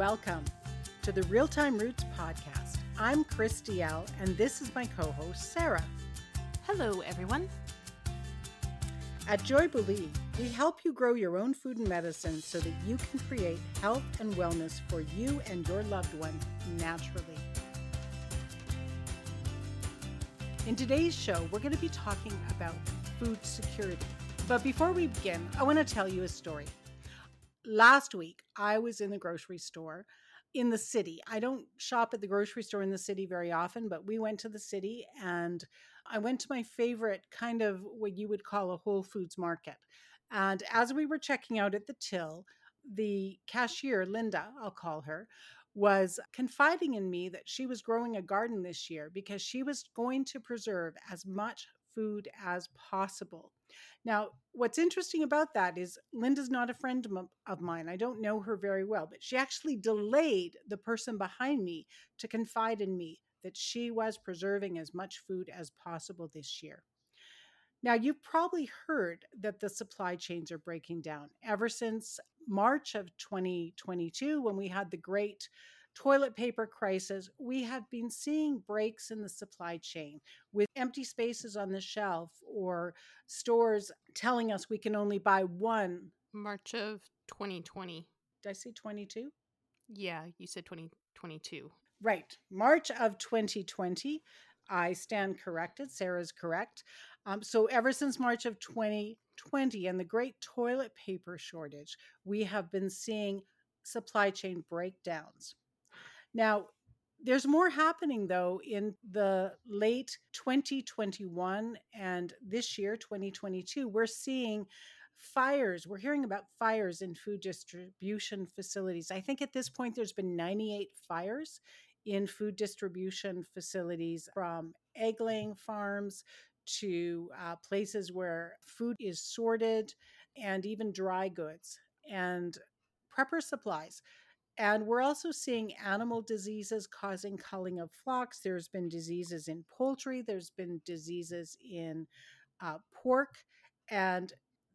Welcome to the Real Thyme Roots podcast. I'm Chris Diel, and this is my co-host, Sarah. Hello, everyone. At Joy Bully, we help you grow your own food and medicine so that you can create health and wellness for you and your loved one naturally. In today's show, we're going to be talking about food security. But before we begin, I want to tell you a story. Last week, I was in the grocery store in the city. I don't shop at the grocery store in the city very often, but we went to the city and I went to my favorite kind of what you would call a Whole Foods market. And as we were checking out at the till, the cashier, Linda, I'll call her, was confiding in me that she was growing a garden this year because she was going to preserve as much food as possible. Now, what's interesting about that is Linda's not a friend of mine. I don't know her very well, but she actually delayed the person behind me to confide in me that she was preserving as much food as possible this year. Now, you've probably heard that the supply chains are breaking down. Ever since March of 2022, when we had the great toilet paper crisis, we have been seeing breaks in the supply chain with empty spaces on the shelf or stores telling us we can only buy one. March of 2020. Did I say 22? Yeah, you said 2022. Right. March of 2020. I stand corrected. Sarah's correct. So ever since March of 2020 and the great toilet paper shortage, we have been seeing supply chain breakdowns. Now, there's more happening, though, in the late 2021 and this year, 2022. We're seeing fires. We're hearing about fires in food distribution facilities. I think at this point, there's been 98 fires in food distribution facilities, from egg-laying farms to places where food is sorted and even dry goods and prepper supplies. And we're also seeing animal diseases causing culling of flocks. There's been diseases in poultry. There's been diseases in pork. And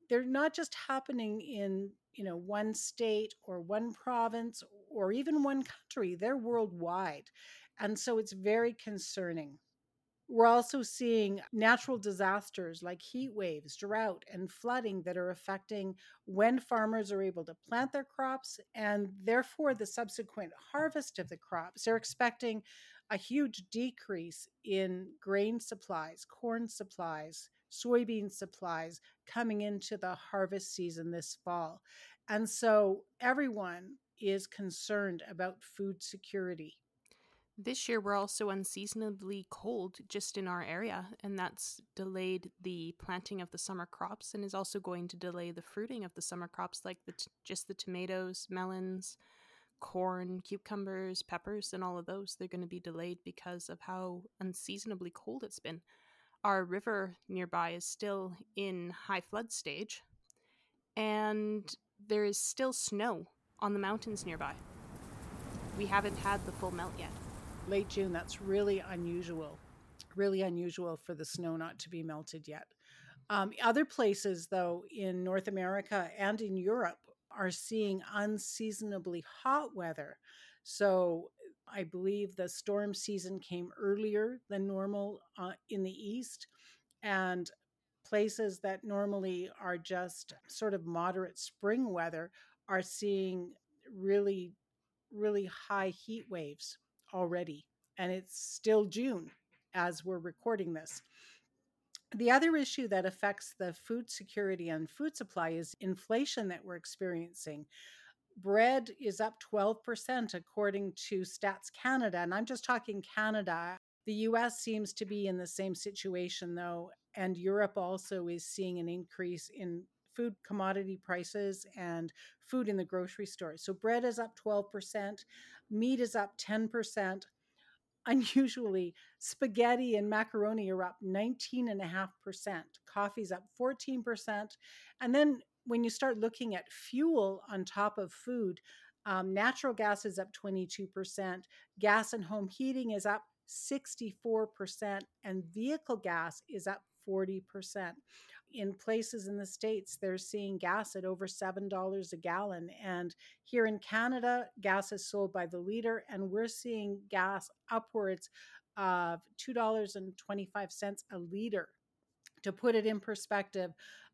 they're not just happening in, one state or one province or even one country. They're worldwide. And so it's very concerning. We're also seeing natural disasters like heat waves, drought, and flooding that are affecting when farmers are able to plant their crops and therefore the subsequent harvest of the crops. They're expecting a huge decrease in grain supplies, corn supplies, soybean supplies coming into the harvest season this fall. And so everyone is concerned about food security. This year, we're also unseasonably cold just in our area, and that's delayed the planting of the summer crops and is also going to delay the fruiting of the summer crops, like just the tomatoes, melons, corn, cucumbers, peppers, and all of those. They're going to be delayed because of how unseasonably cold it's been. Our river nearby is still in high flood stage, and there is still snow on the mountains nearby. We haven't had the full melt yet. Late June, that's really unusual for the snow not to be melted yet. Other places, though, in North America and in Europe are seeing unseasonably hot weather. So I believe the storm season came earlier than normal in the east, and places that normally are just sort of moderate spring weather are seeing really, really high heat waves already, and it's still June as we're recording this. The other issue that affects the food security and food supply is inflation that we're experiencing. Bread is up 12% according to Stats Canada, and I'm just talking Canada. The US seems to be in the same situation, though, and Europe also is seeing an increase in food commodity prices and food in the grocery store. So bread is up 12%, meat is up 10%. Unusually, spaghetti and macaroni are up 19.5%. Coffee's up 14%. And then when you start looking at fuel on top of food, natural gas is up 22%. Gas and home heating is up 64%. And vehicle gas is up 40%. in places in the States, they're seeing gas at over $7 a gallon. And here in Canada, gas is sold by the liter, and we're seeing gas upwards of $2.25 a liter. To put it in perspective,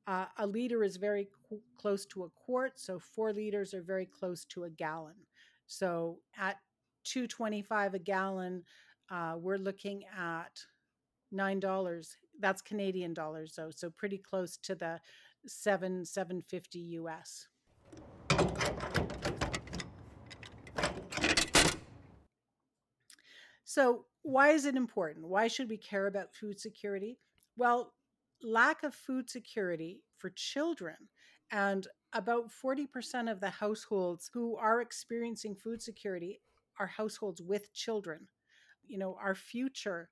a liter is very close to a quart, so 4 liters are very close to a gallon. So at $2.25 a gallon, we're looking at $9. That's Canadian dollars, though, so pretty close to the $7.50 US. So why is it important? Why should we care about food security? Well, lack of food security for children, and about 40% of the households who are experiencing food security are households with children. You know, our future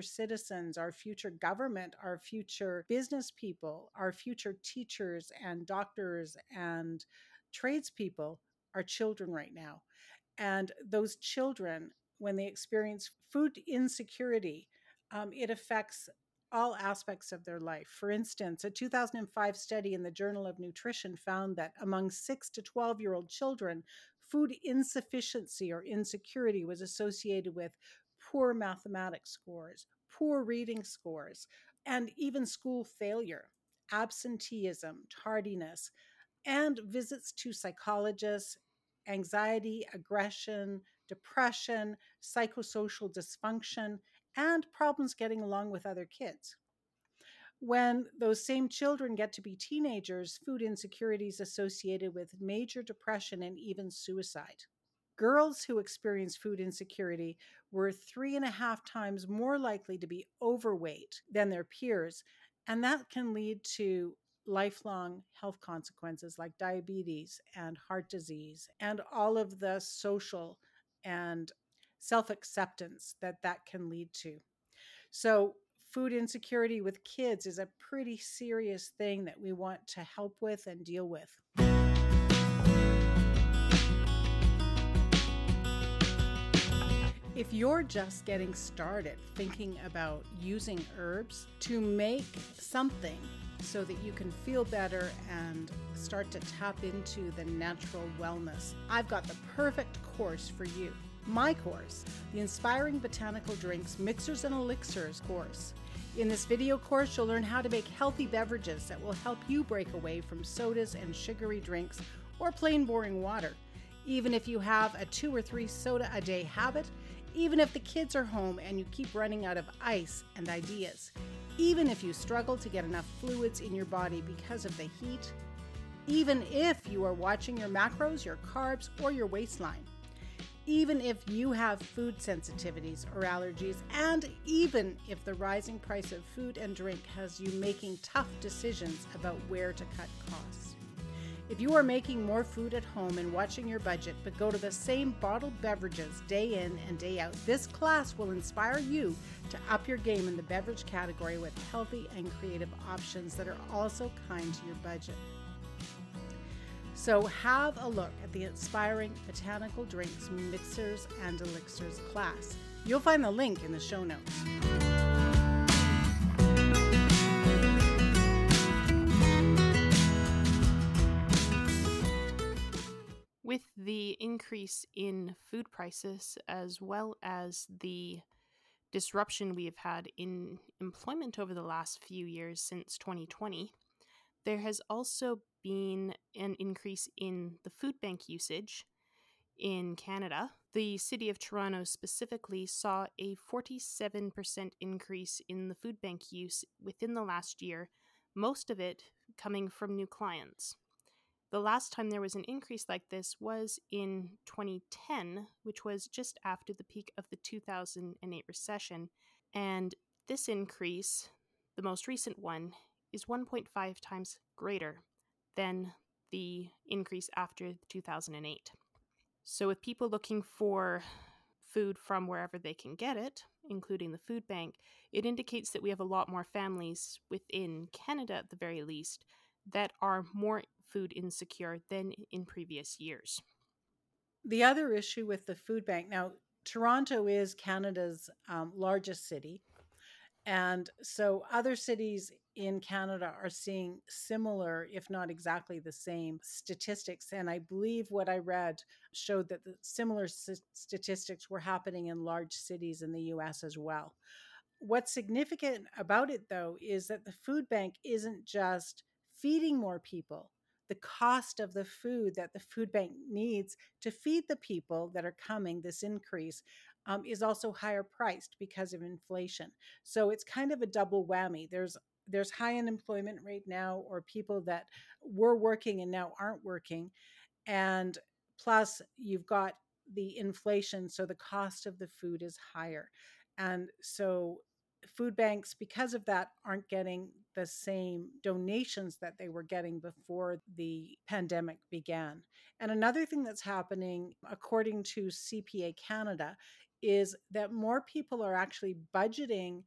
citizens, our future government, our future business people, our future teachers and doctors and tradespeople are children right now. And those children, when they experience food insecurity, it affects all aspects of their life. For instance, a 2005 study in the Journal of Nutrition found that among 6 to 12-year-old children, food insufficiency or insecurity was associated with poor mathematics scores, poor reading scores, and even school failure, absenteeism, tardiness, and visits to psychologists, anxiety, aggression, depression, psychosocial dysfunction, and problems getting along with other kids. When those same children get to be teenagers, food insecurity is associated with major depression and even suicide. Girls who experience food insecurity were 3.5 times more likely to be overweight than their peers, and that can lead to lifelong health consequences like diabetes and heart disease and all of the social and self-acceptance that that can lead to. So food insecurity with kids is a pretty serious thing that we want to help with and deal with. If you're just getting started thinking about using herbs to make something so that you can feel better and start to tap into the natural wellness, I've got the perfect course for you. My course, the Inspiring Botanical Drinks Mixers and Elixirs course. In this video course, you'll learn how to make healthy beverages that will help you break away from sodas and sugary drinks or plain boring water. Even if you have a 2 or 3 soda a day habit, even if the kids are home and you keep running out of ice and ideas, even if you struggle to get enough fluids in your body because of the heat, even if you are watching your macros, your carbs, or your waistline, even if you have food sensitivities or allergies, and even if the rising price of food and drink has you making tough decisions about where to cut costs. If you are making more food at home and watching your budget, but go to the same bottled beverages day in and day out, this class will inspire you to up your game in the beverage category with healthy and creative options that are also kind to your budget. So have a look at the Inspiring Botanical Drinks Mixers and Elixirs class. You'll find the link in the show notes. With the increase in food prices, as well as the disruption we have had in employment over the last few years since 2020, there has also been an increase in the food bank usage in Canada. The City of Toronto specifically saw a 47% increase in the food bank use within the last year, most of it coming from new clients. The last time there was an increase like this was in 2010, which was just after the peak of the 2008 recession, and this increase, the most recent one, is 1.5 times greater than the increase after 2008. So with people looking for food from wherever they can get it, including the food bank, it indicates that we have a lot more families within Canada, at the very least, that are more food insecure than in previous years. The other issue with the food bank, now Toronto is Canada's largest city, And so other cities in Canada are seeing similar, if not exactly the same statistics. And I believe what I read showed that the similar statistics were happening in large cities in the US as well. What's significant about it, though, is that the food bank isn't just feeding more people. The cost of the food that the food bank needs to feed the people that are coming, this increase, is also higher priced because of inflation. So it's kind of a double whammy. There's high unemployment right now, or people that were working and now aren't working. And plus you've got the inflation, so the cost of the food is higher. And so food banks, because of that, aren't getting the same donations that they were getting before the pandemic began. And another thing that's happening, according to CPA Canada, is that more people are actually budgeting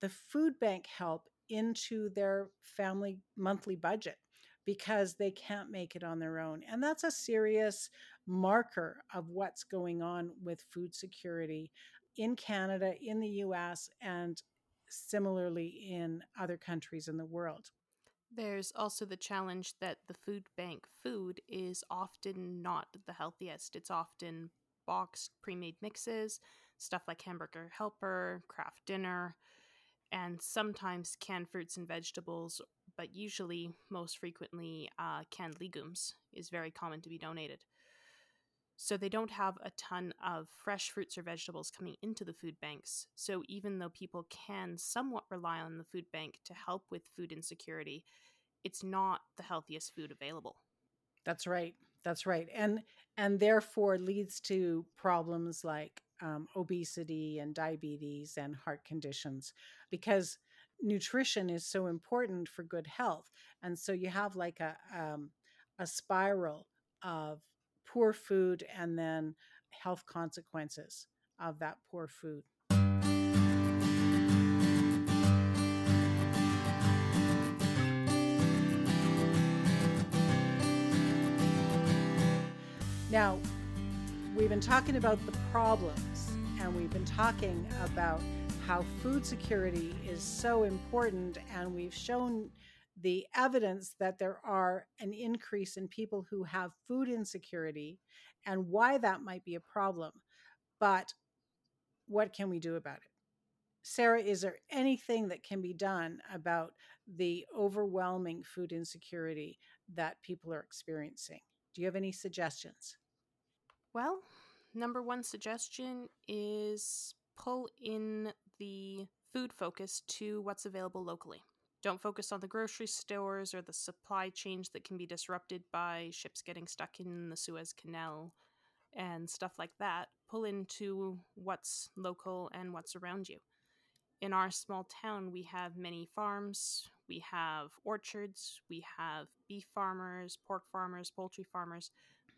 the food bank help into their family monthly budget because they can't make it on their own. And that's a serious marker of what's going on with food security in Canada, in the US, and similarly in other countries in the world. There's also the challenge that the food bank food is often not the healthiest. It's often boxed pre-made mixes, stuff like Hamburger Helper, Kraft Dinner, and sometimes canned fruits and vegetables, but usually, most frequently, canned legumes is very common to be donated. So they don't have a ton of fresh fruits or vegetables coming into the food banks. So even though people can somewhat rely on the food bank to help with food insecurity, it's not the healthiest food available. That's right. That's right. And therefore leads to problems like obesity and diabetes and heart conditions, because nutrition is so important for good health. And so you have like a spiral of poor food and then health consequences of that poor food. Now, we've been talking about the problems, and we've been talking about how food security is so important, and we've shown the evidence that there are an increase in people who have food insecurity and why that might be a problem. But what can we do about it? Sarah, is there anything that can be done about the overwhelming food insecurity that people are experiencing? Do you have any suggestions? Well, number one suggestion is pull in the food focus to what's available locally. Don't focus on the grocery stores or the supply chains that can be disrupted by ships getting stuck in the Suez Canal and stuff like that. Pull into what's local and what's around you. In our small town, we have many farms, we have orchards, we have beef farmers, pork farmers, poultry farmers.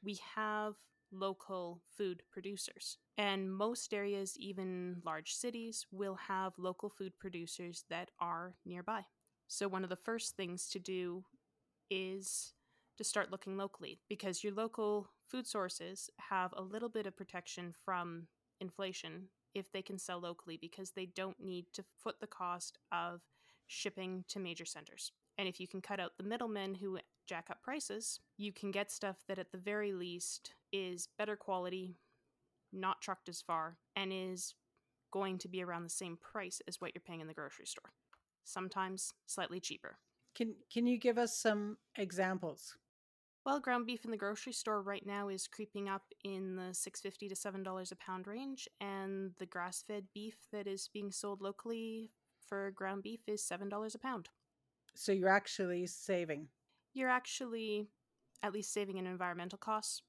We have local food producers. And most areas, even large cities, will have local food producers that are nearby. So one of the first things to do is to start looking locally, because your local food sources have a little bit of protection from inflation if they can sell locally, because they don't need to foot the cost of shipping to major centers. And if you can cut out the middlemen who jack up prices, you can get stuff that at the very least is better quality, not trucked as far, and is going to be around the same price as what you're paying in the grocery store. Sometimes slightly cheaper. Can you give us some examples? Well, ground beef in the grocery store right now is creeping up in the $6.50 to $7 a pound range, and the grass-fed beef that is being sold locally for ground beef is $7 a pound. So you're actually saving. You're actually at least saving in environmental costs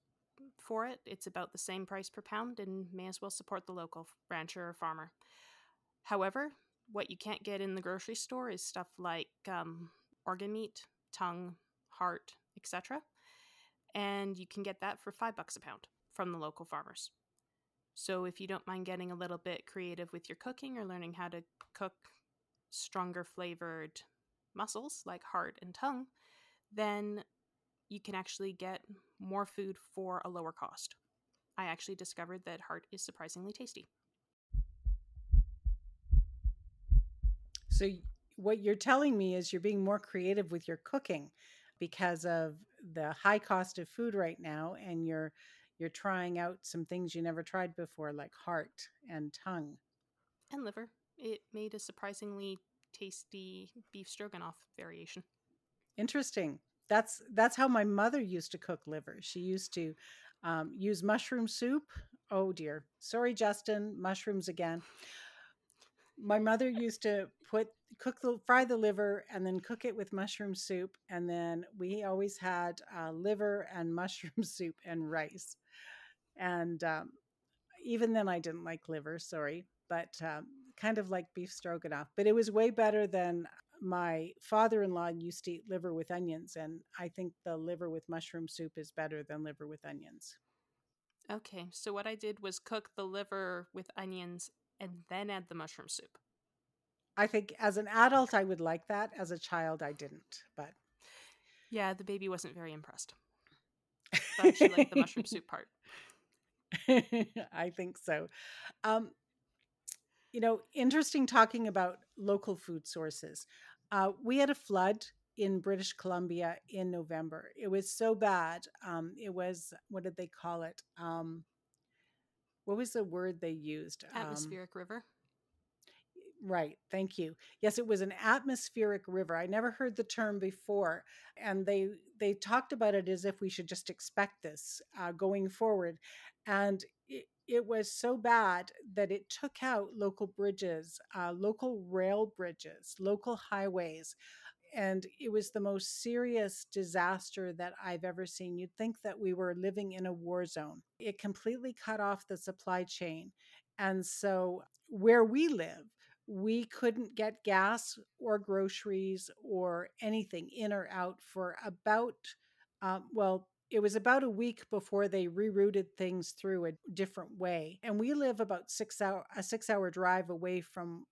for it. It's about the same price per pound and may as well support the local rancher or farmer. However, what you can't get in the grocery store is stuff like organ meat, tongue, heart, etc. And you can get that for $5 a pound from the local farmers. So if you don't mind getting a little bit creative with your cooking or learning how to cook stronger flavored mussels like heart and tongue, then you can actually get more food for a lower cost. I actually discovered that heart is surprisingly tasty. So what you're telling me is you're being more creative with your cooking because of the high cost of food right now, and you're trying out some things you never tried before, like heart and tongue. And liver. It made a surprisingly tasty beef stroganoff variation. Interesting. That's how my mother used to cook liver. She used to use mushroom soup. Oh, dear. Sorry, Justin. Mushrooms again. My mother used to fry the liver and then cook it with mushroom soup. And then we always had liver and mushroom soup and rice. And even then I didn't like liver, sorry, but kind of like beef stroganoff. But it was way better than my father-in-law used to eat liver with onions. And I think the liver with mushroom soup is better than liver with onions. Okay, so what I did was cook the liver with onions and then add the mushroom soup. I think as an adult, I would like that. As a child, I didn't. But yeah, the baby wasn't very impressed. But she liked the mushroom soup part. I think so. You know, interesting talking about local food sources. We had a flood in British Columbia in November. It was so bad. It was, what did they call it? What was the word they used? Atmospheric river. Right. Thank you. Yes, it was an atmospheric river. I never heard the term before. And they talked about it as if we should just expect this going forward. And it was so bad that it took out local bridges, local rail bridges, local highways. And it was the most serious disaster that I've ever seen. You'd think that we were living in a war zone. It completely cut off the supply chain. And so where we live, we couldn't get gas or groceries or anything in or out for about, it was about a week before they rerouted things through a different way. And we live about a 6-hour drive away from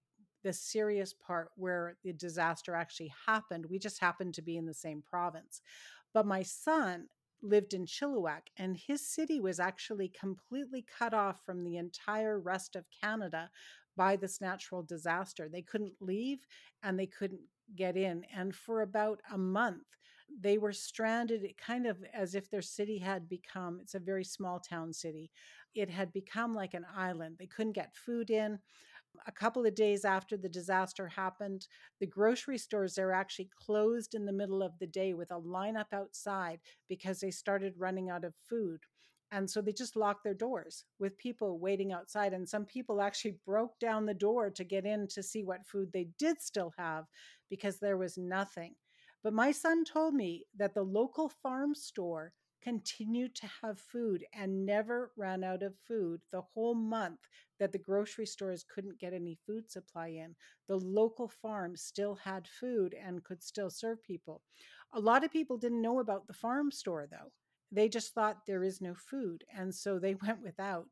the serious part where the disaster actually happened. We just happened to be in the same province. But my son lived in Chilliwack, and his city was actually completely cut off from the entire rest of Canada by this natural disaster. They couldn't leave and they couldn't get in. And for about a month, they were stranded, kind of as if their city had become, it's a very small town city. It had become like an island. They couldn't get food in. A couple of days after the disaster happened, the grocery stores there actually closed in the middle of the day with a lineup outside because they started running out of food. And so they just locked their doors with people waiting outside. And some people actually broke down the door to get in to see what food they did still have because there was nothing. But my son told me that the local farm store continued to have food and never ran out of food the whole month that the grocery stores couldn't get any food supply in. The local farm still had food and could still serve people. A lot of people didn't know about the farm store, though. They just thought there is no food, and so they went without,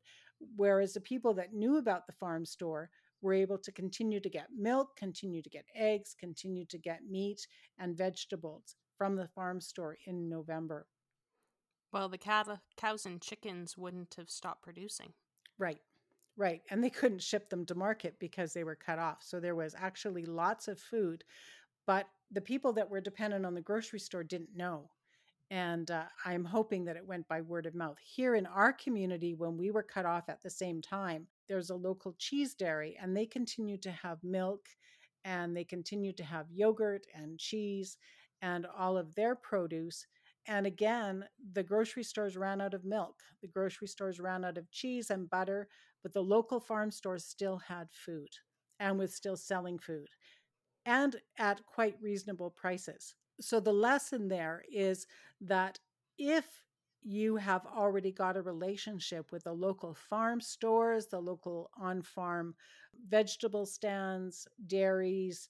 whereas the people that knew about the farm store were able to continue to get milk, continue to get eggs, continue to get meat and vegetables from the farm store in November. Well, the cows and chickens wouldn't have stopped producing. Right. And they couldn't ship them to market because they were cut off. So there was actually lots of food, but the people that were dependent on the grocery store didn't know. And I'm hoping that it went by word of mouth. Here in our community, when we were cut off at the same time, there's a local cheese dairy, and they continued to have milk, and they continued to have yogurt and cheese and all of their produce. And again, the grocery stores ran out of milk. The grocery stores ran out of cheese and butter, but the local farm stores still had food and was still selling food and at quite reasonable prices. So the lesson there is that if you have already got a relationship with the local farm stores, the local on-farm vegetable stands, dairies,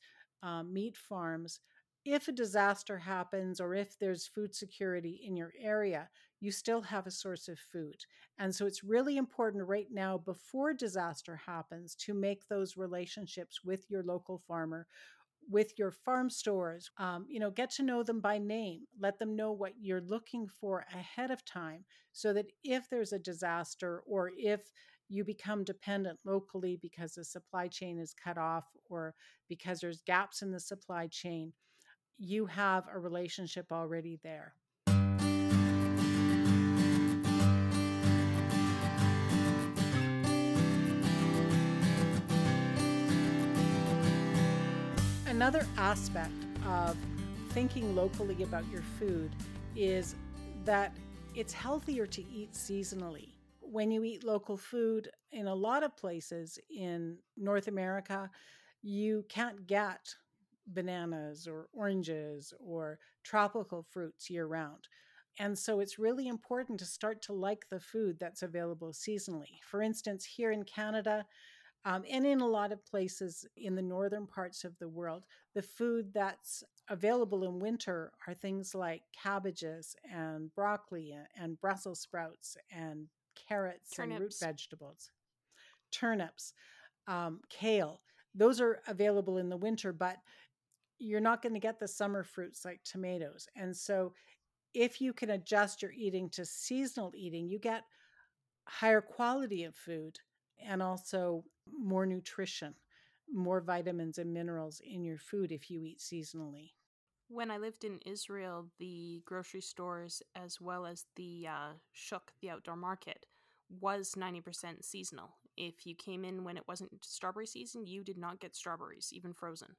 meat farms, if a disaster happens or if there's food security in your area, you still have a source of food. And so it's really important right now before disaster happens to make those relationships with your local farmer, with your farm stores. Get to know them by name. Let them know what you're looking for ahead of time so that if there's a disaster or if you become dependent locally because the supply chain is cut off or because there's gaps in the supply chain, you have a relationship already there. Another aspect of thinking locally about your food is that it's healthier to eat seasonally. When you eat local food, in a lot of places in North America, you can't get bananas or oranges or tropical fruits year-round. And so it's really important to start to like the food that's available seasonally. For instance, here in Canada, and in a lot of places in the northern parts of the world, the food that's available in winter are things like cabbages and broccoli and Brussels sprouts and carrots, turnips, and root vegetables, turnips, kale. Those are available in the winter, but you're not going to get the summer fruits like tomatoes. And so if you can adjust your eating to seasonal eating, you get higher quality of food and also more nutrition, more vitamins and minerals in your food if you eat seasonally. When I lived in Israel, the grocery stores as well as the shuk, the outdoor market, was 90% seasonal. If you came in when it wasn't strawberry season, you did not get strawberries, even frozen.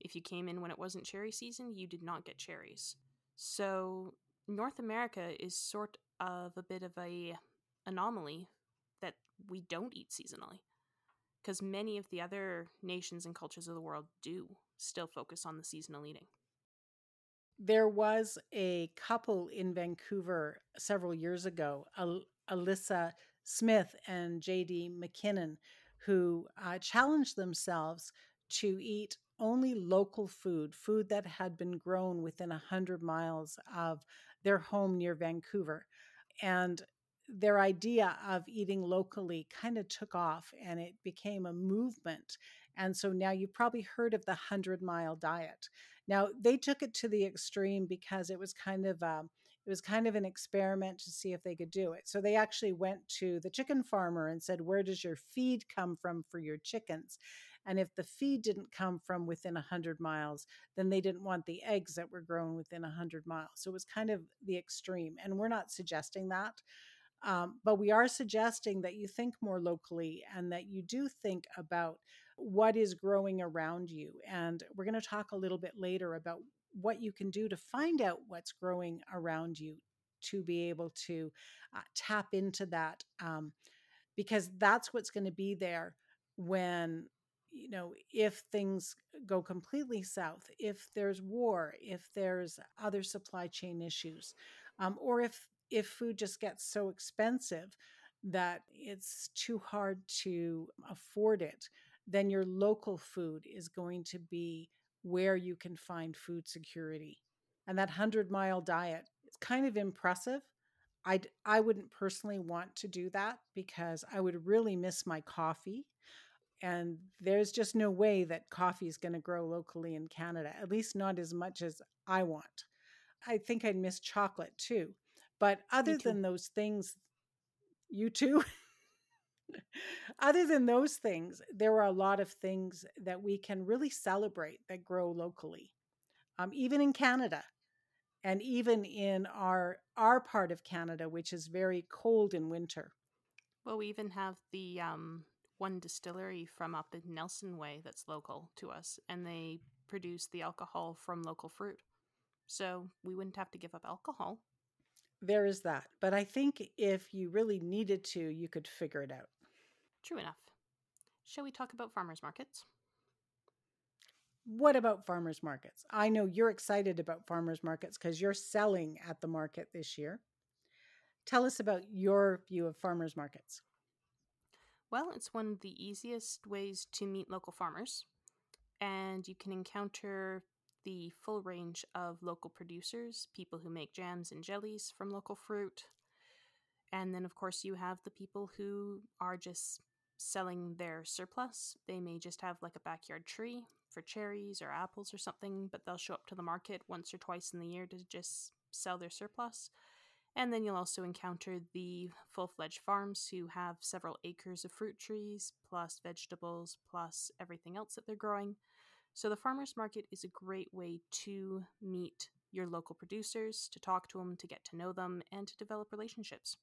If you came in when it wasn't cherry season, you did not get cherries. So North America is sort of a bit of an anomaly that we don't eat seasonally, because many of the other nations and cultures of the world do still focus on the seasonal eating. There was a couple in Vancouver several years ago, Alyssa Smith and J.D. McKinnon, who challenged themselves to eat only local food, food that had been grown within 100 miles of their home near Vancouver. And their idea of eating locally kind of took off and it became a movement. And so now you've probably heard of the 100-mile diet. Now they took it to the extreme because it was kind of an experiment to see if they could do it. So they actually went to the chicken farmer and said, "Where does your feed come from for your chickens?" And if the feed didn't come from within 100 miles, then they didn't want the eggs that were grown within 100 miles. So it was kind of the extreme. And we're not suggesting that. But we are suggesting that you think more locally and that you do think about what is growing around you. And we're going to talk a little bit later about what you can do to find out what's growing around you to be able to tap into that, because that's what's going to be there when, you know, if things go completely south, if there's war, if there's other supply chain issues, or if food just gets so expensive that it's too hard to afford it, then your local food is going to be where you can find food security. And that 100-mile diet, it's kind of impressive. I wouldn't personally want to do that because I would really miss my coffee. And there's just no way that coffee is going to grow locally in Canada, at least not as much as I want. I think I'd miss chocolate too. But other than those things, you too? Other than those things, there are a lot of things that we can really celebrate that grow locally, even in Canada and even in our part of Canada, which is very cold in winter. Well, we even have the one distillery from up in Nelson Way that's local to us, and they produce the alcohol from local fruit. So we wouldn't have to give up alcohol. There is that. But I think if you really needed to, you could figure it out. True enough. Shall we talk about farmers markets? What about farmers markets? I know you're excited about farmers markets because you're selling at the market this year. Tell us about your view of farmers markets. Well, it's one of the easiest ways to meet local farmers. And you can encounter the full range of local producers, people who make jams and jellies from local fruit. And then, of course, you have the people who are just selling their surplus. They may just have like a backyard tree for cherries or apples or something, but they'll show up to the market once or twice in the year to just sell their surplus. And then you'll also encounter the full-fledged farms who have several acres of fruit trees, plus vegetables, plus everything else that they're growing. So the farmers market is a great way to meet your local producers, to talk to them, to get to know them, and to develop relationships.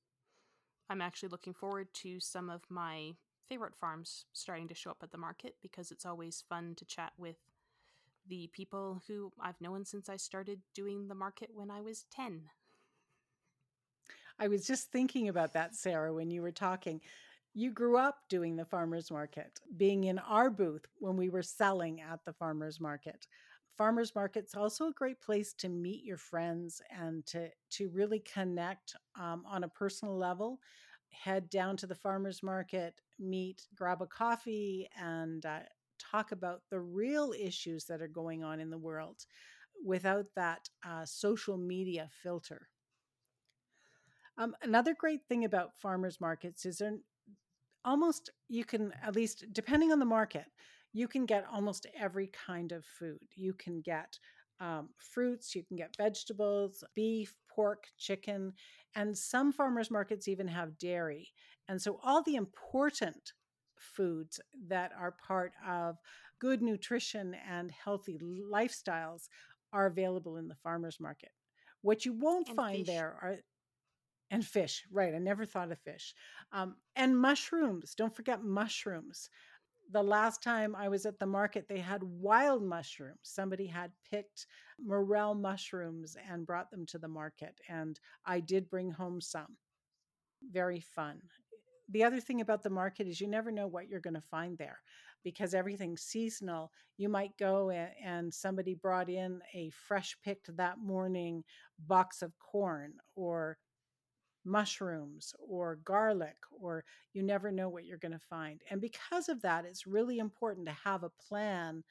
I'm actually looking forward to some of my favorite farms starting to show up at the market because it's always fun to chat with the people who I've known since I started doing the market when I was 10. I was just thinking about that, Sarah, when you were talking. You grew up doing the farmers market, being in our booth when we were selling at the farmers market. Farmers market's also a great place to meet your friends and to really connect on a personal level. Head down to the farmers market, meet, grab a coffee, and talk about the real issues that are going on in the world without that social media filter. Another great thing about farmers markets is they're almost, you can, at least depending on the market, you can get almost every kind of food. You can get fruits, you can get vegetables, beef, pork, chicken, and some farmers markets even have dairy. And so all the important foods that are part of good nutrition and healthy lifestyles are available in the farmers market. What you won't find there are... And fish, right. I never thought of fish. And mushrooms. Don't forget mushrooms. The last time I was at the market, they had wild mushrooms. Somebody had picked morel mushrooms and brought them to the market. And I did bring home some. Very fun. The other thing about the market is you never know what you're going to find there because everything's seasonal. You might go and somebody brought in a fresh picked that morning box of corn or mushrooms or garlic, or you never know what you're going to find. And because of that, it's really important to have a plan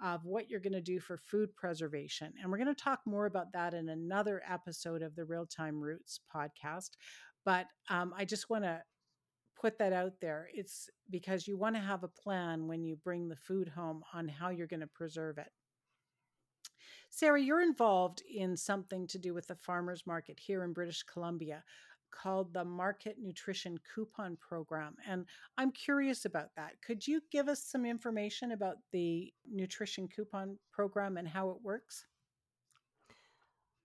of what you're going to do for food preservation. And we're going to talk more about that in another episode of the Real Thyme Roots podcast. But I just want to put that out there. It's because you want to have a plan when you bring the food home on how you're going to preserve it. Sarah, you're involved in something to do with the farmers market here in British Columbia called the Market Nutrition Coupon Program. And I'm curious about that. Could you give us some information about the Nutrition Coupon Program and how it works?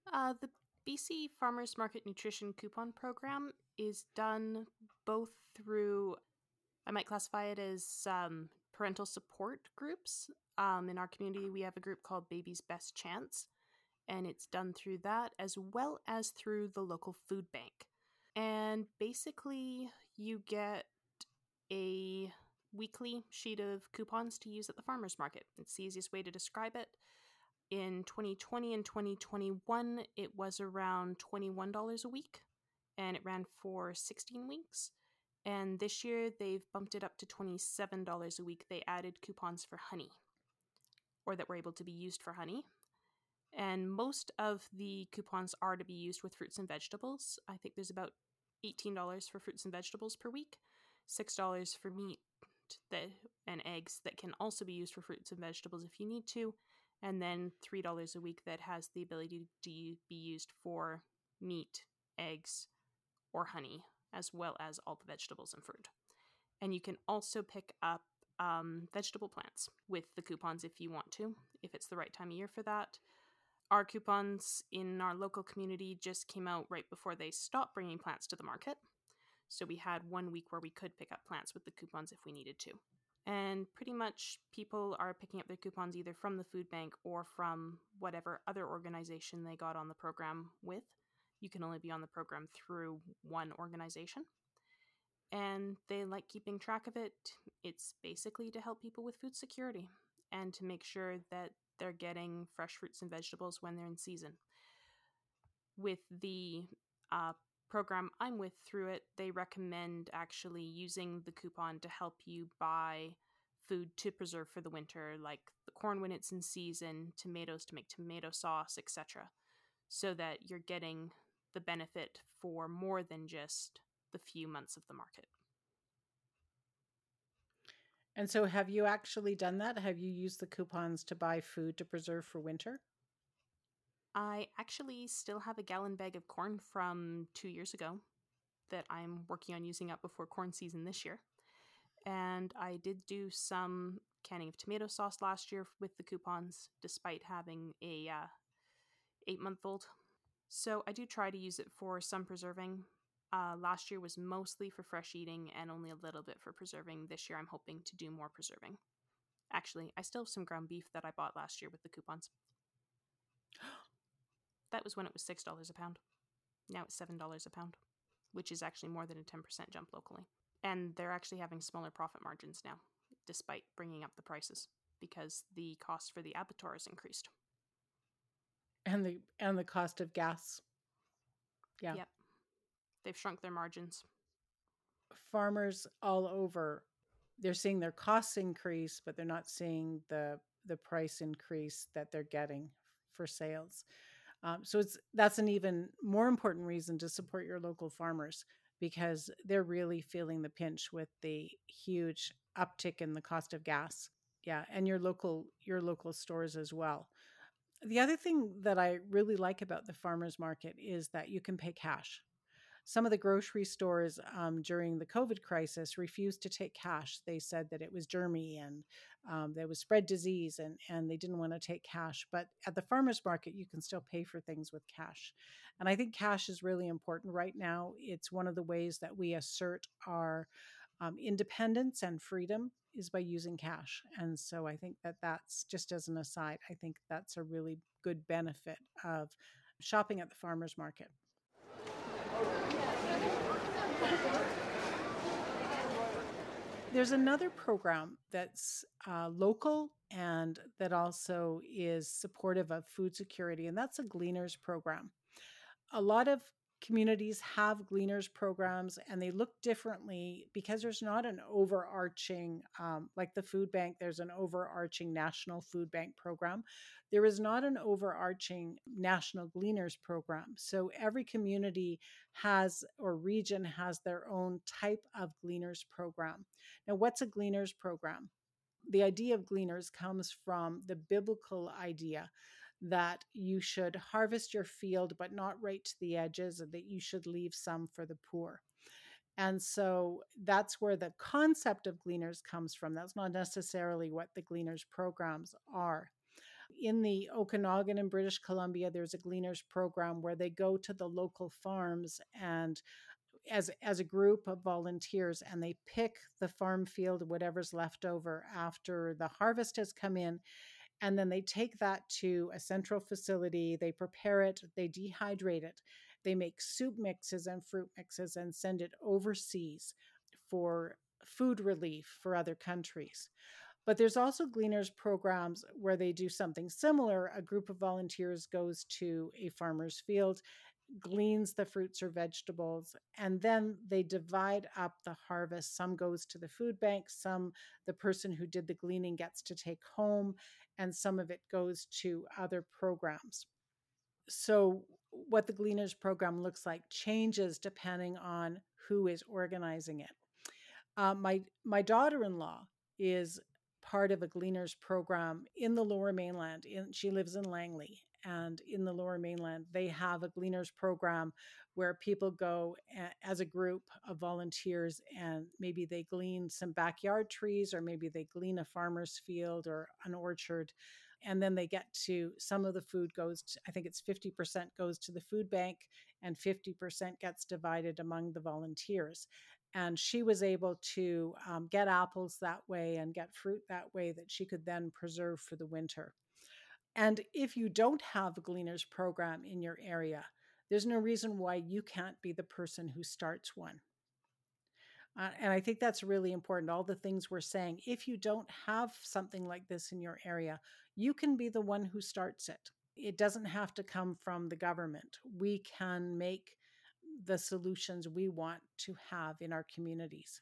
The BC Farmers Market Nutrition Coupon Program is done both through, I might classify it as parental support groups. In our community, we have a group called Baby's Best Chance, and it's done through that as well as through the local food bank. And basically, you get a weekly sheet of coupons to use at the farmers market. It's the easiest way to describe it. In 2020 and 2021, it was around $21 a week, and it ran for 16 weeks. And this year, they've bumped it up to $27 a week. They added coupons for honey, or that were able to be used for honey. And most of the coupons are to be used with fruits and vegetables. I think there's about $18 for fruits and vegetables per week, $6 for meat and eggs that can also be used for fruits and vegetables if you need to, and then $3 a week that has the ability to be used for meat, eggs, or honey, as well as all the vegetables and fruit. And you can also pick up vegetable plants with the coupons if you want to, if it's the right time of year for that. Our coupons in our local community just came out right before they stopped bringing plants to the market. So we had 1 week where we could pick up plants with the coupons if we needed to. And pretty much people are picking up their coupons either from the food bank or from whatever other organization they got on the program with. You can only be on the program through one organization. And they like keeping track of it. It's basically to help people with food security and to make sure that they're getting fresh fruits and vegetables when they're in season. With the program I'm with through it, they recommend actually using the coupon to help you buy food to preserve for the winter, like the corn when it's in season, tomatoes to make tomato sauce, etc., so that you're getting the benefit for more than just the few months of the market. And so have you actually done that? Have you used the coupons to buy food to preserve for winter? I actually still have a gallon bag of corn from 2 years ago that I'm working on using up before corn season this year. And I did do some canning of tomato sauce last year with the coupons, despite having a 8-month-old. So I do try to use it for some preserving. Last year was mostly for fresh eating and only a little bit for preserving. This year I'm hoping to do more preserving. Actually, I still have some ground beef that I bought last year with the coupons. That was when it was $6 a pound. Now it's $7 a pound, which is actually more than a 10% jump locally. And they're actually having smaller profit margins now, despite bringing up the prices, because the cost for the abattoir has increased. And the cost of gas. Yeah. Yep. They've shrunk their margins. Farmers all over, they're seeing their costs increase, but they're not seeing the price increase that they're getting for sales. So that's an even more important reason to support your local farmers, because they're really feeling the pinch with the huge uptick in the cost of gas. Yeah, and your local stores as well. The other thing that I really like about the farmers market is that you can pay cash. Some of the grocery stores during the COVID crisis refused to take cash. They said that it was germy and there was spread disease and they didn't want to take cash. But at the farmers market, you can still pay for things with cash. And I think cash is really important right now. It's one of the ways that we assert our independence and freedom is by using cash. And so I think that that's just as an aside, I think that's a really good benefit of shopping at the farmers market. There's another program that's local and that also is supportive of food security, and that's a Gleaners program. A lot of communities have Gleaners programs, and they look differently because there's not an overarching, like the food bank, there's an overarching national food bank program. There is not an overarching national Gleaners program. So every community has, or region has, their own type of Gleaners program. Now, what's a Gleaners program? The idea of Gleaners comes from the biblical idea that you should harvest your field, but not right to the edges, and that you should leave some for the poor. And so that's where the concept of Gleaners comes from. That's not necessarily what the Gleaners programs are. In the Okanagan in British Columbia, there's a Gleaners program where they go to the local farms and as a group of volunteers, and they pick the farm field, whatever's left over after the harvest has come in, and then they take that to a central facility, they prepare it, they dehydrate it, they make soup mixes and fruit mixes and send it overseas for food relief for other countries. But there's also Gleaners programs where they do something similar. A group of volunteers goes to a farmer's field, gleans the fruits or vegetables, and then they divide up the harvest. Some goes to the food bank, some the person who did the gleaning gets to take home, and some of it goes to other programs. So what the Gleaners program looks like changes depending on who is organizing it. My daughter-in-law is part of a Gleaners program in the Lower Mainland. She lives in Langley. And in the Lower Mainland, they have a Gleaners program where people go as a group of volunteers, and maybe they glean some backyard trees, or maybe they glean a farmer's field or an orchard. And then they get to, some of the food goes to, I think it's 50% goes to the food bank and 50% gets divided among the volunteers. And she was able to get apples that way and get fruit that way that she could then preserve for the winter. And if you don't have a Gleaners program in your area, there's no reason why you can't be the person who starts one. And I think that's really important. All the things we're saying, if you don't have something like this in your area, you can be the one who starts it. It doesn't have to come from the government. We can make the solutions we want to have in our communities.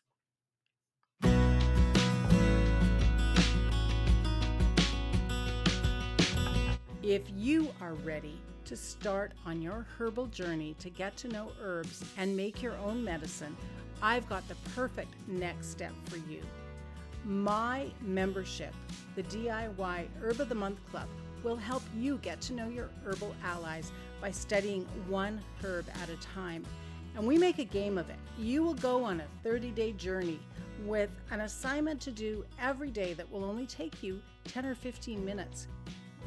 If you are ready to start on your herbal journey to get to know herbs and make your own medicine, I've got the perfect next step for you. My membership, the DIY Herb of the Month Club, will help you get to know your herbal allies by studying one herb at a time. And we make a game of it. You will go on a 30-day journey with an assignment to do every day that will only take you 10 or 15 minutes.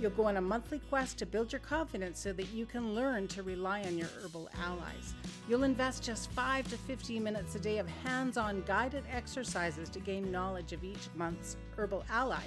You'll go on a monthly quest to build your confidence so that you can learn to rely on your herbal allies. You'll invest just 5 to 15 minutes a day of hands-on guided exercises to gain knowledge of each month's herbal ally.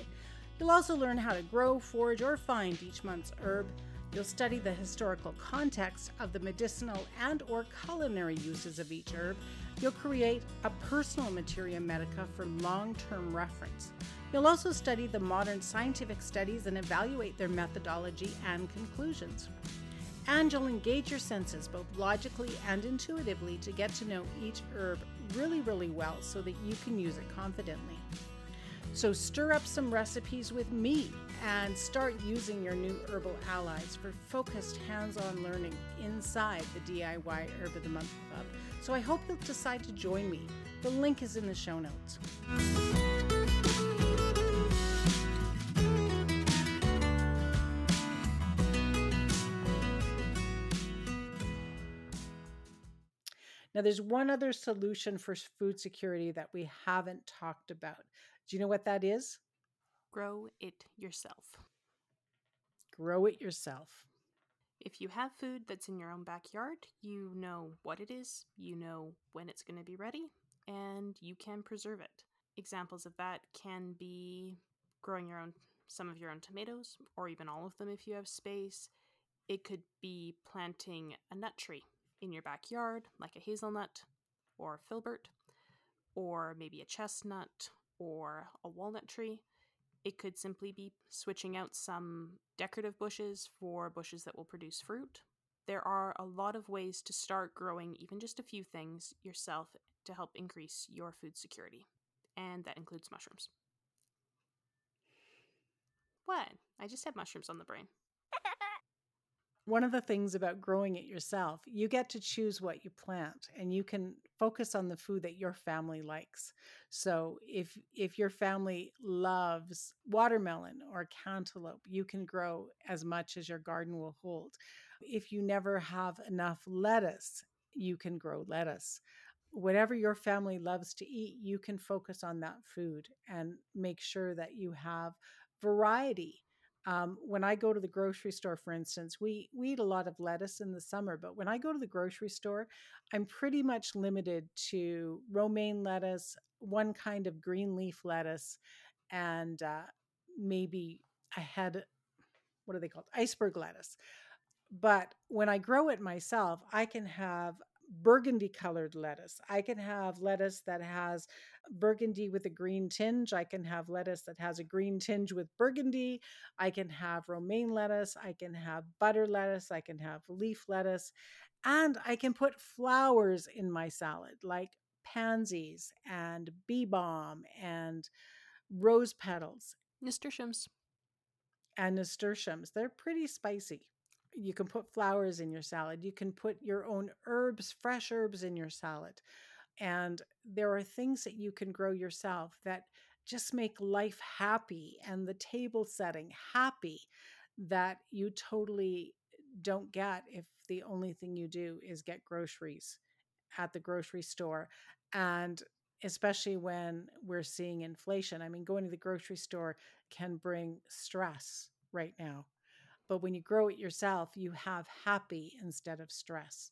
You'll also learn how to grow, forage, or find each month's herb. You'll study the historical context of the medicinal and or culinary uses of each herb. You'll create a personal materia medica for long-term reference. You'll also study the modern scientific studies and evaluate their methodology and conclusions. And you'll engage your senses both logically and intuitively to get to know each herb really, really well so that you can use it confidently. So stir up some recipes with me and start using your new herbal allies for focused hands-on learning inside the DIY Herb of the Month Club. So I hope you'll decide to join me. The link is in the show notes. Now, there's one other solution for food security that we haven't talked about. Do you know what that is? Grow it yourself. Grow it yourself. If you have food that's in your own backyard, you know what it is, you know when it's going to be ready, and you can preserve it. Examples of that can be growing some of your own tomatoes, or even all of them if you have space. It could be planting a nut tree in your backyard, like a hazelnut or a filbert, or maybe a chestnut or a walnut tree. It could simply be switching out some decorative bushes for bushes that will produce fruit. There are a lot of ways to start growing even just a few things yourself to help increase your food security, and that includes mushrooms. What? I just had mushrooms on the brain. One of the things about growing it yourself, you get to choose what you plant, and you can focus on the food that your family likes. So if your family loves watermelon or cantaloupe, you can grow as much as your garden will hold. If you never have enough lettuce, you can grow lettuce. Whatever your family loves to eat, you can focus on that food and make sure that you have variety. When I go to the grocery store, for instance, we eat a lot of lettuce in the summer, but when I go to the grocery store, I'm pretty much limited to romaine lettuce, one kind of green leaf lettuce, and maybe a head, what are they called? Iceberg lettuce. But when I grow it myself, I can have burgundy colored lettuce. I can have lettuce that has burgundy with a green tinge. I can have lettuce that has a green tinge with burgundy. I can have romaine lettuce. I can have butter lettuce. I can have leaf lettuce. And I can put flowers in my salad, like pansies and bee balm and rose petals. Nasturtiums. And nasturtiums. They're pretty spicy. You can put flowers in your salad. You can put your own herbs, fresh herbs in your salad. And there are things that you can grow yourself that just make life happy and the table setting happy that you totally don't get if the only thing you do is get groceries at the grocery store. And especially when we're seeing inflation. I mean, going to the grocery store can bring stress right now. But when you grow it yourself, you have happy instead of stress.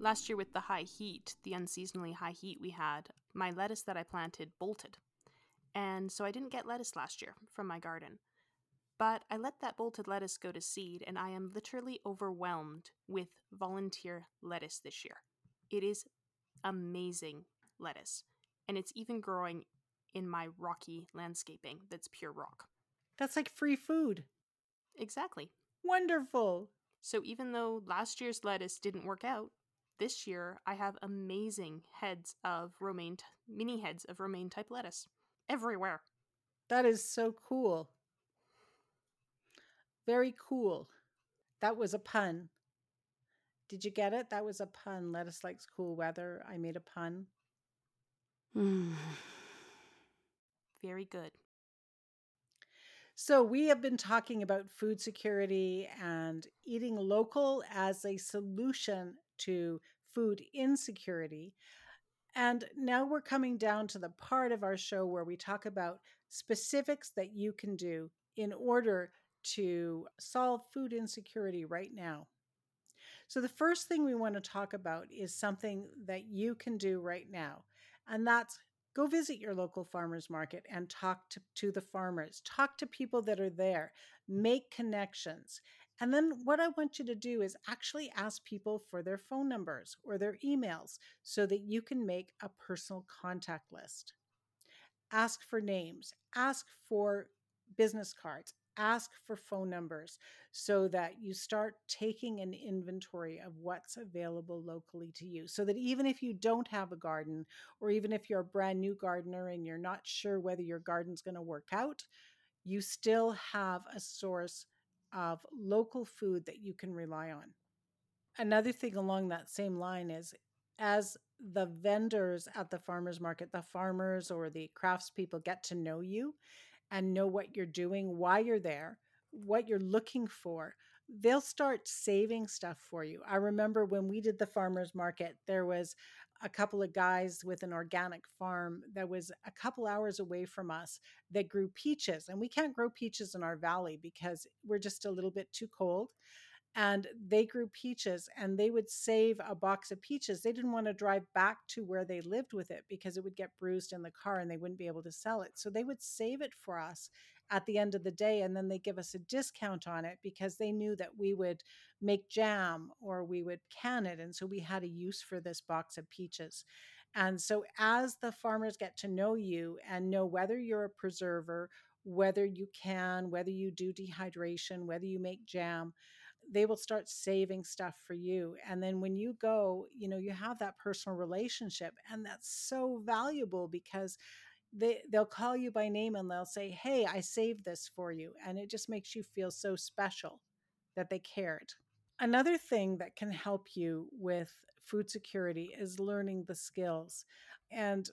Last year with the high heat, the unseasonally high heat we had, my lettuce that I planted bolted. And so I didn't get lettuce last year from my garden. But I let that bolted lettuce go to seed, and I am literally overwhelmed with volunteer lettuce this year. It is amazing lettuce, and it's even growing in my rocky landscaping that's pure rock. That's like free food. Exactly. Wonderful. So even though last year's lettuce didn't work out, this year I have amazing heads of romaine, mini heads of romaine type lettuce everywhere. That is so cool. Very cool. That was a pun. Did you get it? That was a pun. Lettuce likes cool weather. I made a pun. very good. So we have been talking about food security and eating local as a solution to food insecurity. And now we're coming down to the part of our show where we talk about specifics that you can do in order to solve food insecurity right now. So the first thing we want to talk about is something that you can do right now, and that's go visit your local farmers market and talk to the farmers, talk to people that are there, make connections. And then what I want you to do is actually ask people for their phone numbers or their emails so that you can make a personal contact list. Ask for names, ask for business cards, ask for phone numbers so that you start taking an inventory of what's available locally to you. So that even if you don't have a garden, or even if you're a brand new gardener and you're not sure whether your garden's going to work out, you still have a source of local food that you can rely on. Another thing along that same line is, as the vendors at the farmers market, the farmers or the craftspeople get to know you and know what you're doing, why you're there, what you're looking for, they'll start saving stuff for you. I remember when we did the farmers market, there was a couple of guys with an organic farm that was a couple hours away from us that grew peaches. And we can't grow peaches in our valley because we're just a little bit too cold. And they grew peaches, and they would save a box of peaches. They didn't want to drive back to where they lived with it because it would get bruised in the car and they wouldn't be able to sell it. So they would save it for us at the end of the day, and then they give us a discount on it because they knew that we would make jam or we would can it. And so we had a use for this box of peaches. And so as the farmers get to know you and know whether you're a preserver, whether you can, whether you do dehydration, whether you make jam, they will start saving stuff for you. And then when you go, you know, you have that personal relationship, and that's so valuable because they'll call you by name and they'll say, hey, I saved this for you. And it just makes you feel so special that they cared. Another thing that can help you with food security is learning the skills. And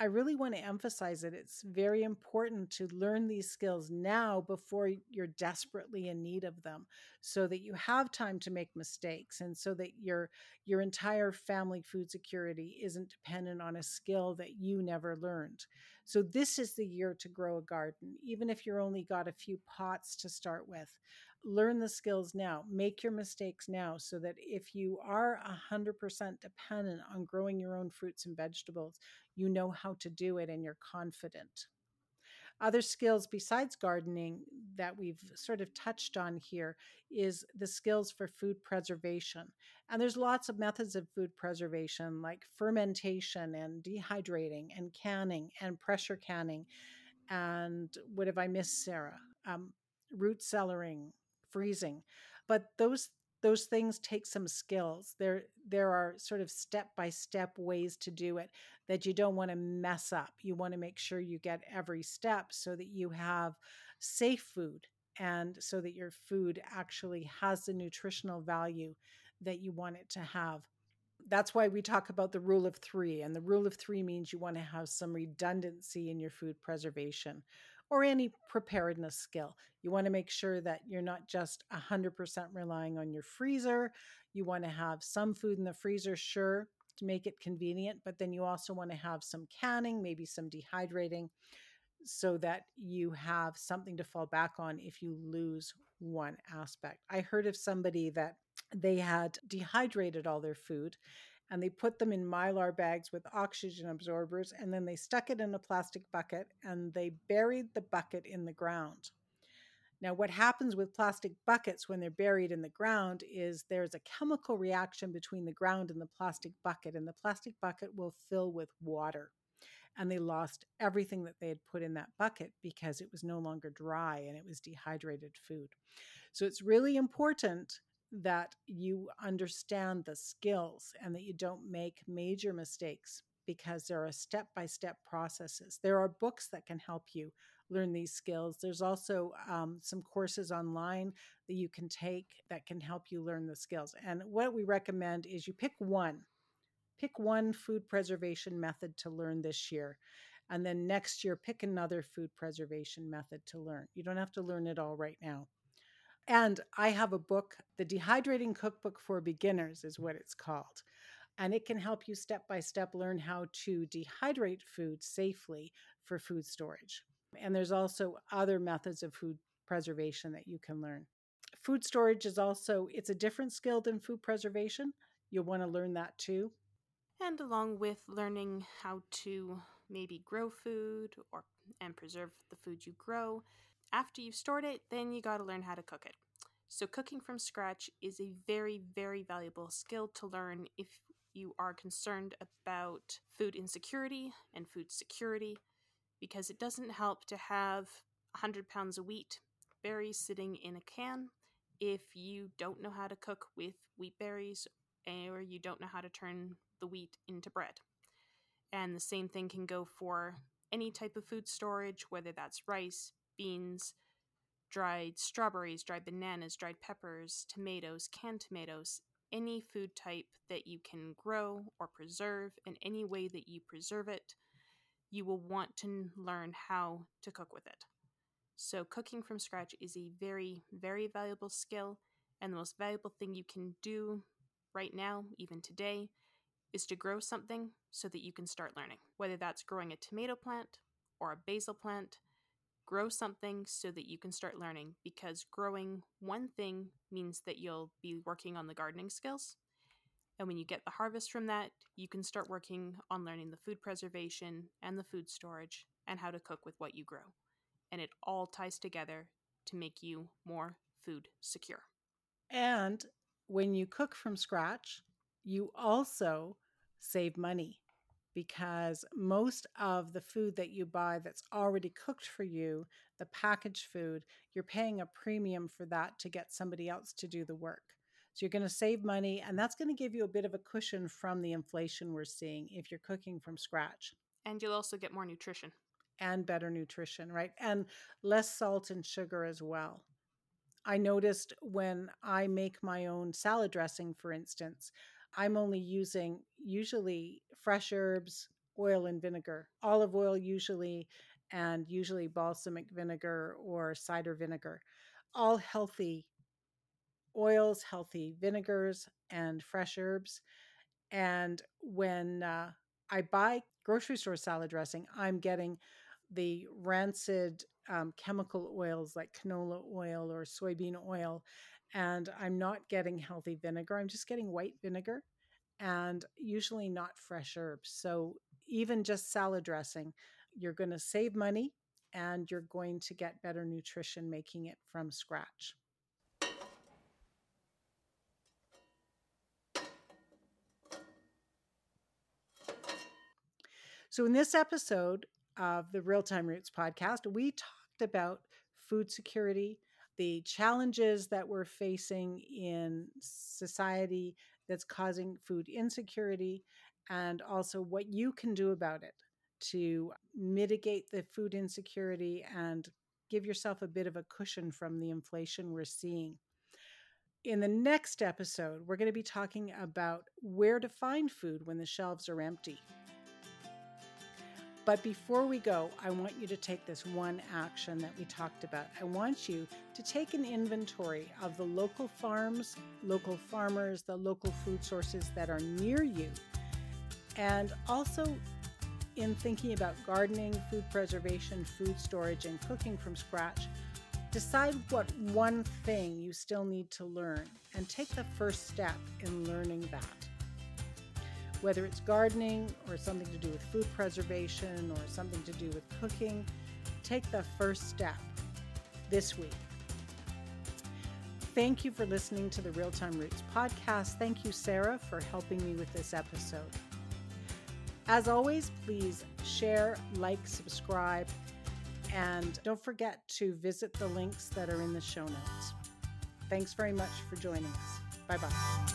I really want to emphasize that it's very important to learn these skills now before you're desperately in need of them, so that you have time to make mistakes and so that your entire family food security isn't dependent on a skill that you never learned. So this is the year to grow a garden, even if you're only got a few pots to start with. Learn the skills now, make your mistakes now, so that if you are 100% dependent on growing your own fruits and vegetables, you know how to do it and you're confident. Other skills besides gardening that we've sort of touched on here is the skills for food preservation. And there's lots of methods of food preservation, like fermentation and dehydrating and canning and pressure canning. And what have I missed, Sarah? Root cellaring, freezing. But those things take some skills. There are sort of step-by-step ways to do it that you don't want to mess up. You want to make sure you get every step so that you have safe food and so that your food actually has the nutritional value that you want it to have. That's why we talk about the rule of three, and the rule of three means you want to have some redundancy in your food preservation or any preparedness skill. You want to make sure that you're not just 100% relying on your freezer. You want to have some food in the freezer, sure, to make it convenient, but then you also want to have some canning, maybe some dehydrating, so that you have something to fall back on if you lose one aspect. I heard of somebody that they had dehydrated all their food, and they put them in Mylar bags with oxygen absorbers, and then they stuck it in a plastic bucket, and they buried the bucket in the ground. Now, what happens with plastic buckets when they're buried in the ground is there's a chemical reaction between the ground and the plastic bucket, and the plastic bucket will fill with water. And they lost everything that they had put in that bucket because it was no longer dry and it was dehydrated food. So it's really important that you understand the skills and that you don't make major mistakes, because there are step-by-step processes. There are books that can help you learn these skills. There's also some courses online that you can take that can help you learn the skills. And what we recommend is you pick one food preservation method to learn this year. And then next year, pick another food preservation method to learn. You don't have to learn it all right now. And I have a book, The Dehydrating Cookbook for Beginners is what it's called. And it can help you step by step learn how to dehydrate food safely for food storage. And there's also other methods of food preservation that you can learn. Food storage is also, it's a different skill than food preservation. You'll want to learn that too. And along with learning how to maybe grow food and preserve the food you grow, after you've stored it, then you got to learn how to cook it. So cooking from scratch is a very, very valuable skill to learn if you are concerned about food insecurity and food security, because it doesn't help to have 100 pounds of wheat berries sitting in a can if you don't know how to cook with wheat berries, or you don't know how to turn the wheat into bread. And the same thing can go for any type of food storage, whether that's rice, beans, dried strawberries, dried bananas, dried peppers, tomatoes, canned tomatoes, any food type that you can grow or preserve, in any way that you preserve it, you will want to learn how to cook with it. So cooking from scratch is a very, very valuable skill, and the most valuable thing you can do right now, even today, is to grow something so that you can start learning. Whether that's growing a tomato plant or a basil plant, grow something so that you can start learning, because growing one thing means that you'll be working on the gardening skills. And when you get the harvest from that, you can start working on learning the food preservation and the food storage and how to cook with what you grow. And it all ties together to make you more food secure. And when you cook from scratch, you also save money, because most of the food that you buy that's already cooked for you, the packaged food, you're paying a premium for that to get somebody else to do the work. So you're going to save money, and that's going to give you a bit of a cushion from the inflation we're seeing if you're cooking from scratch. And you'll also get more nutrition. And better nutrition, right? And less salt and sugar as well. I noticed when I make my own salad dressing, for instance, I'm only using usually fresh herbs, oil and vinegar, olive oil usually, and usually balsamic vinegar or cider vinegar, all healthy oils, healthy vinegars, and fresh herbs. And when I buy grocery store salad dressing, I'm getting the rancid chemical oils like canola oil or soybean oil, and I'm not getting healthy vinegar. I'm just getting white vinegar and usually not fresh herbs. So even just salad dressing, you're going to save money and you're going to get better nutrition making it from scratch. So in this episode of the Real Thyme Roots podcast, we talked about food security, the challenges that we're facing in society that's causing food insecurity, and also what you can do about it to mitigate the food insecurity and give yourself a bit of a cushion from the inflation we're seeing. In the next episode, we're going to be talking about where to find food when the shelves are empty. But before we go, I want you to take this one action that we talked about. I want you to take an inventory of the local farms, local farmers, the local food sources that are near you. And also in thinking about gardening, food preservation, food storage, and cooking from scratch, decide what one thing you still need to learn and take the first step in learning that. Whether it's gardening or something to do with food preservation or something to do with cooking, take the first step this week. Thank you for listening to the Real Thyme Roots podcast. Thank you, Sarah, for helping me with this episode. As always, please share, like, subscribe, and don't forget to visit the links that are in the show notes. Thanks very much for joining us. Bye-bye.